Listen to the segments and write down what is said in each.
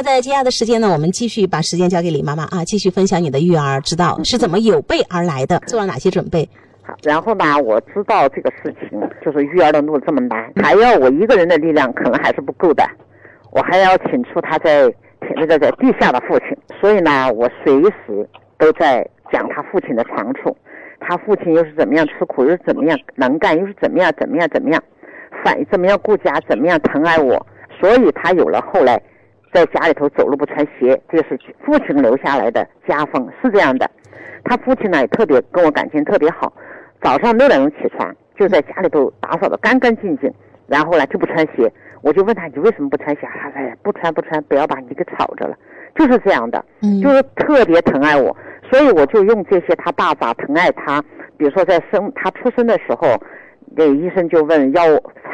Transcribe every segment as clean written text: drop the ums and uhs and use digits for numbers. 那在接下来的时间呢，我们继续把时间交给李妈妈啊，继续分享你的育儿之道是怎么有备而来的，做了哪些准备。然后呢，我知道这个事情就是育儿的路这么难，还要我一个人的力量可能还是不够的，我还要请出他在在地下的父亲。所以呢，我随时都在讲他父亲的长处，他父亲又是怎么样吃苦，又是怎么样能干，又是怎么样怎么样顾家，怎么样疼爱我，所以他有了后来在家里头走路不穿鞋，这是父亲留下来的家风，是这样的。他父亲呢也特别跟我感情特别好，早上6点钟起床，就在家里头打扫得干干净净，然后呢就不穿鞋。我就问他，你为什么不穿鞋？他说不穿，不要把你给吵着了，就是这样的，就是特别疼爱我。所以我就用这些他爸爸疼爱他，比如说在他出生的时候，这医生就问要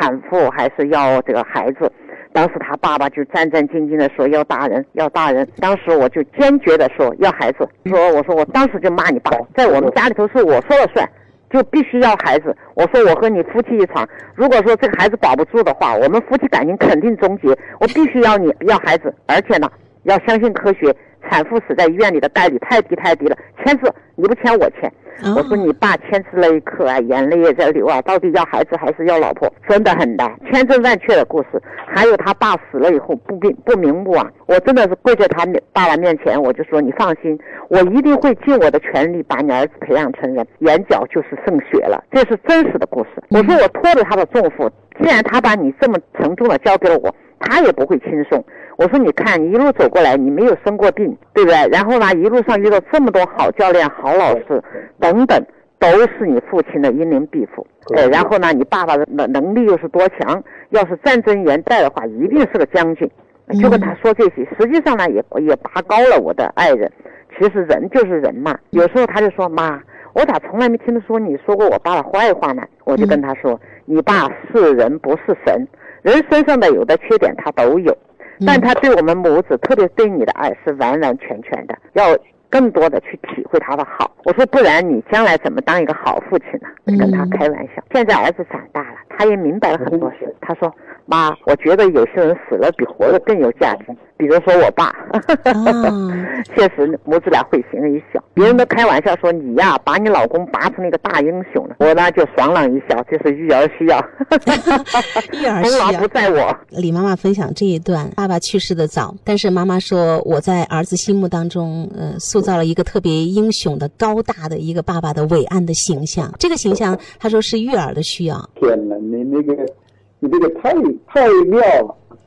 产妇还是要这个孩子，当时他爸爸就战战兢兢的说要大人。当时我就坚决的说要孩子，我说我当时就骂你爸，在我们家里头是我说了算，就必须要孩子。我说我和你夫妻一场，如果说这个孩子保不住的话，我们夫妻感情肯定终结，我必须要你要孩子，而且呢要相信科学，产妇死在医院里的概率太低了，签字你不签我签。我说你爸签字那一刻啊，眼泪也在流啊，到底要孩子还是要老婆，真的很难，千真万确的故事。还有他爸死了以后不明目啊，我真的是跪在他爸爸面前，我就说你放心，我一定会尽我的全力把你儿子培养成人，眼角就是渗血了，这是真实的故事。我说我拖着他的重负，既然他把你这么沉重的交给了我，他也不会轻松。我说你看你一路走过来，你没有生过病，对不对？然后呢一路上遇到这么多好教练好老师等等，都是你父亲的英明毕父。对，然后呢你爸爸的能力又是多强，要是战争元代的话一定是个将军。就跟他说这些，实际上呢也拔高了我的爱人。其实人就是人嘛，有时候他就说，妈，我咋从来没听说你说过我爸的坏话呢？我就跟他说，你爸是人不是神，人身上的有的缺点他都有，但他对我们母子，特别对你的爱是完完全全的，要更多的去体会他的好。我说不然你将来怎么当一个好父亲呢？跟他开玩笑。现在儿子长大了，他也明白了很多事。他说，妈，我觉得有些人死了比活着更有价值，比如说我爸。确实母子俩会心一笑，别人都开玩笑说你呀把你老公拔成一个大英雄了，我呢就爽朗一笑，这是育儿需要。功劳不在我。李妈妈分享这一段，爸爸去世的早，但是妈妈说我在儿子心目当中塑造了一个特别英雄的高大的一个爸爸的伟岸的形象，这个形象他说是育儿的需要。天哪，你这个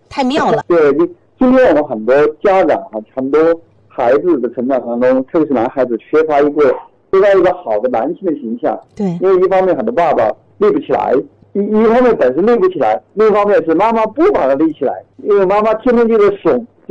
太妙了。对，今天我们很多家长啊，很多孩子的成长当中，特别是男孩子缺乏一个好的男性的形象。对，因为一方面很多爸爸立不起来，一方面本身立不起来，另一方面是妈妈不把他立起来，因为妈妈天天就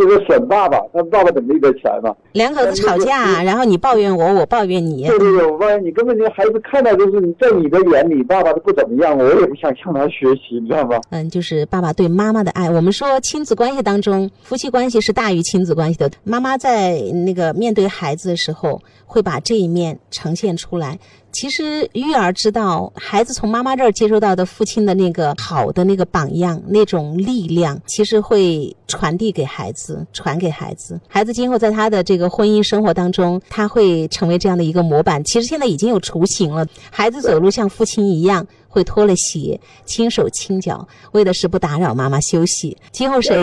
是损爸爸，那爸爸怎么立得起来嘛？两口子吵架，然后你抱怨我，我抱怨你。对，我抱怨你，根本就孩子看到就是你在你的眼里，爸爸都不怎么样，我也不想向他学习，你知道吗？就是爸爸对妈妈的爱。我们说亲子关系当中，夫妻关系是大于亲子关系的。妈妈在那个面对孩子的时候，会把这一面呈现出来。其实育儿之道，孩子从妈妈这儿接收到的父亲的那个好的那个榜样，那种力量，其实会传递给孩子，传给孩子，孩子今后在他的这个婚姻生活当中，他会成为这样的一个模板。其实现在已经有雏形了，孩子走路像父亲一样，会脱了鞋，轻手轻脚，为的是不打扰妈妈休息。今后谁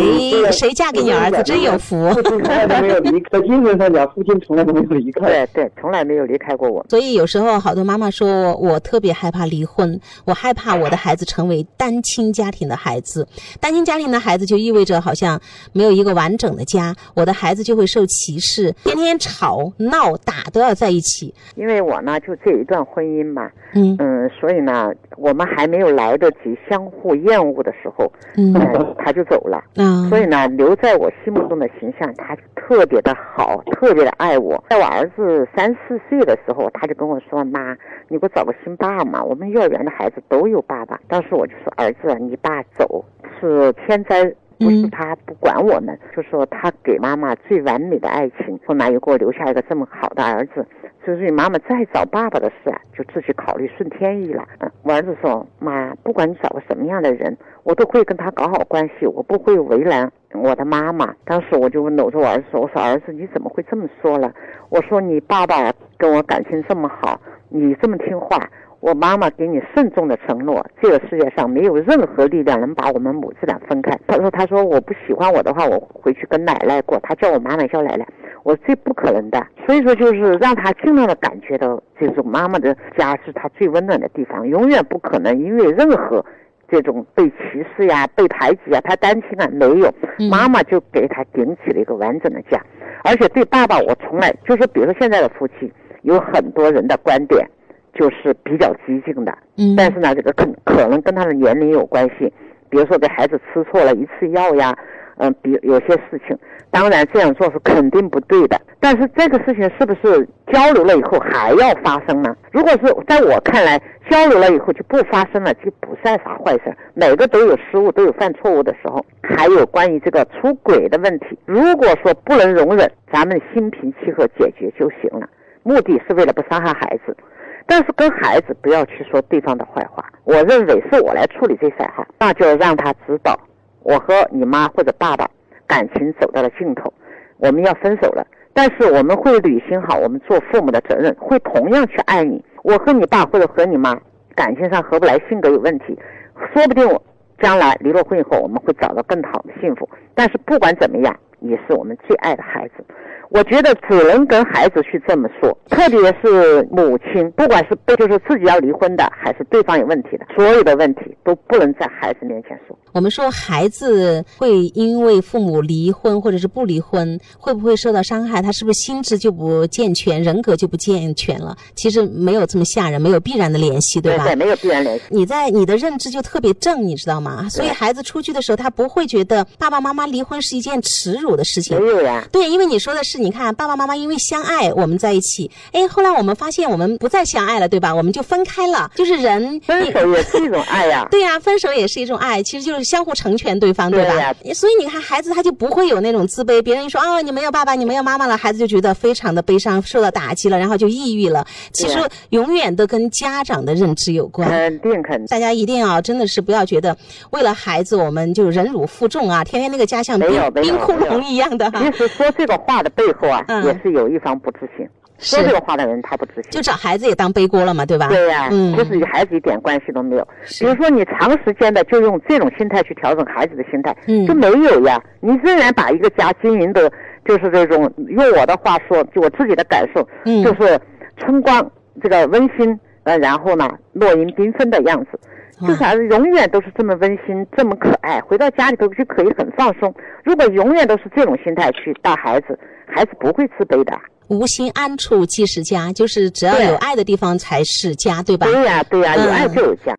嫁给你儿子真有福。从来都没有离开，在精神上讲，父亲从来都没有离开。对，从来没有离开过我。所以有时候好多妈妈说，我特别害怕离婚，我害怕我的孩子成为单亲家庭的孩子。单亲家庭的孩子就意味着好像没有一个完整的家，我的孩子就会受歧视，天天吵闹打都要在一起。因为我呢，就这一段婚姻嘛，所以呢。我们还没有来得及相互厌恶的时候，他就走了。所以呢，留在我心目中的形象，他特别的好，特别的爱我。在我儿子3、4岁的时候，他就跟我说：“妈，你给我找个新爸爸嘛，我们幼儿园的孩子都有爸爸。”当时我就说：“儿子，你爸走是天灾。”不是他不管我们，就说他给妈妈最完美的爱情，后来又给我留下一个这么好的儿子，所以妈妈再找爸爸的事啊，就自己考虑顺天意了。我儿子说，妈，不管你找个什么样的人，我都会跟他搞好关系，我不会为难我的妈妈。当时我就搂着我儿子说，我说儿子你怎么会这么说了，我说你爸爸跟我感情这么好，你这么听话，我妈妈给你慎重的承诺，这个世界上没有任何力量能把我们母子俩分开。他说我不喜欢我的话，我回去跟奶奶过，他叫我妈妈叫奶奶，我最不可能的。所以说就是让他尽量的感觉到这种妈妈的家是他最温暖的地方，永远不可能因为任何这种被歧视呀、被排挤呀，他担心啊没有，妈妈就给他顶起了一个完整的家。而且对爸爸，我从来就是比如说现在的夫妻有很多人的观点就是比较激进的，但是呢，这个可能跟他的年龄有关系，比如说给孩子吃错了一次药呀，比有些事情，当然这样做是肯定不对的，但是这个事情是不是交流了以后还要发生呢？如果是在我看来，交流了以后就不发生了，就不算啥坏事。每个都有失误，都有犯错误的时候。还有关于这个出轨的问题，如果说不能容忍，咱们心平气和解决就行了，目的是为了不伤害孩子。但是跟孩子不要去说对方的坏话，我认为是我来处理这事哈，那就让他知道，我和你妈或者爸爸感情走到了尽头，我们要分手了，但是我们会履行好我们做父母的责任，会同样去爱你。我和你爸或者和你妈感情上合不来，性格有问题，说不定我将来离了婚以后我们会找到更好的幸福，但是不管怎么样你是我们最爱的孩子。我觉得只能跟孩子去这么说，特别是母亲，不管是就是自己要离婚的，还是对方有问题的，所有的问题都不能在孩子面前说。我们说孩子会因为父母离婚或者是不离婚会不会受到伤害，他是不是心智就不健全，人格就不健全了，其实没有这么吓人，没有必然的联系，对吧？ 对，没有必然联系。你的认知就特别正，你知道吗？所以孩子出去的时候他不会觉得爸爸妈妈离婚是一件耻辱的事情，没有呀。对，因为你说的是你看爸爸妈妈因为相爱我们在一起，后来我们发现我们不再相爱了，对吧？我们就分开了，就是人分手也是一种爱呀、啊。对呀、啊，分手也是一种爱，其实就是相互成全对方，对吧？对啊、所以你看孩子他就不会有那种自卑，别人一说哦你没有爸爸你没有妈妈了，孩子就觉得非常的悲伤，受到打击了，然后就抑郁了。其实永远都跟家长的认知有关，肯定。大家一定要真的是不要觉得为了孩子我们就忍辱负重啊，天天那个家像冰窟窿一样的哈。其实说这个话的背后啊，也是有一方不知情，说这个话的人他不知情，就找孩子也当背锅了嘛，对吧？对呀、啊，就是与孩子一点关系都没有。比如说你长时间的就用这种心态去调整孩子的心态，就没有呀。你仍然把一个家经营的，就是这种用我的话说，就我自己的感受，就是春光这个温馨，然后呢落英缤纷的样子。就是孩子永远都是这么温馨这么可爱，回到家里头就可以很放松。如果永远都是这种心态去带孩子，孩子不会自卑的。无心安处即是家，就是只要有爱的地方才是家，对吧？对呀、啊，对呀、啊，有爱就有家。